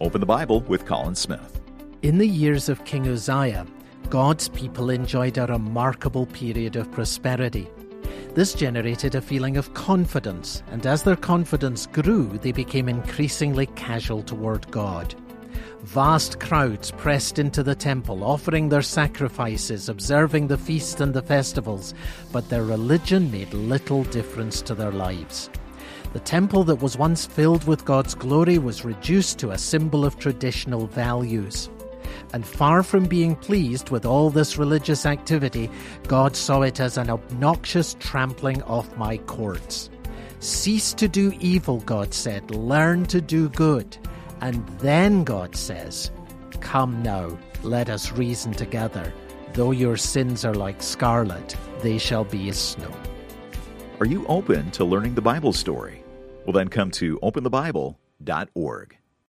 Open the Bible with Colin Smith. In the years of King Uzziah, God's people enjoyed a remarkable period of prosperity. This generated a feeling of confidence, and as their confidence grew, they became increasingly casual toward God. Vast crowds pressed into the temple, offering their sacrifices, observing the feasts and the festivals, but their religion made little difference to their lives. The temple that was once filled with God's glory was reduced to a symbol of traditional values. And far from being pleased with all this religious activity, God saw it as an obnoxious trampling of my courts. Cease to do evil, God said, learn to do good. And then God says, come now, let us reason together. Though your sins are like scarlet, they shall be as snow. Are you open to learning the Bible story? Well, then come to OpenTheBible.org.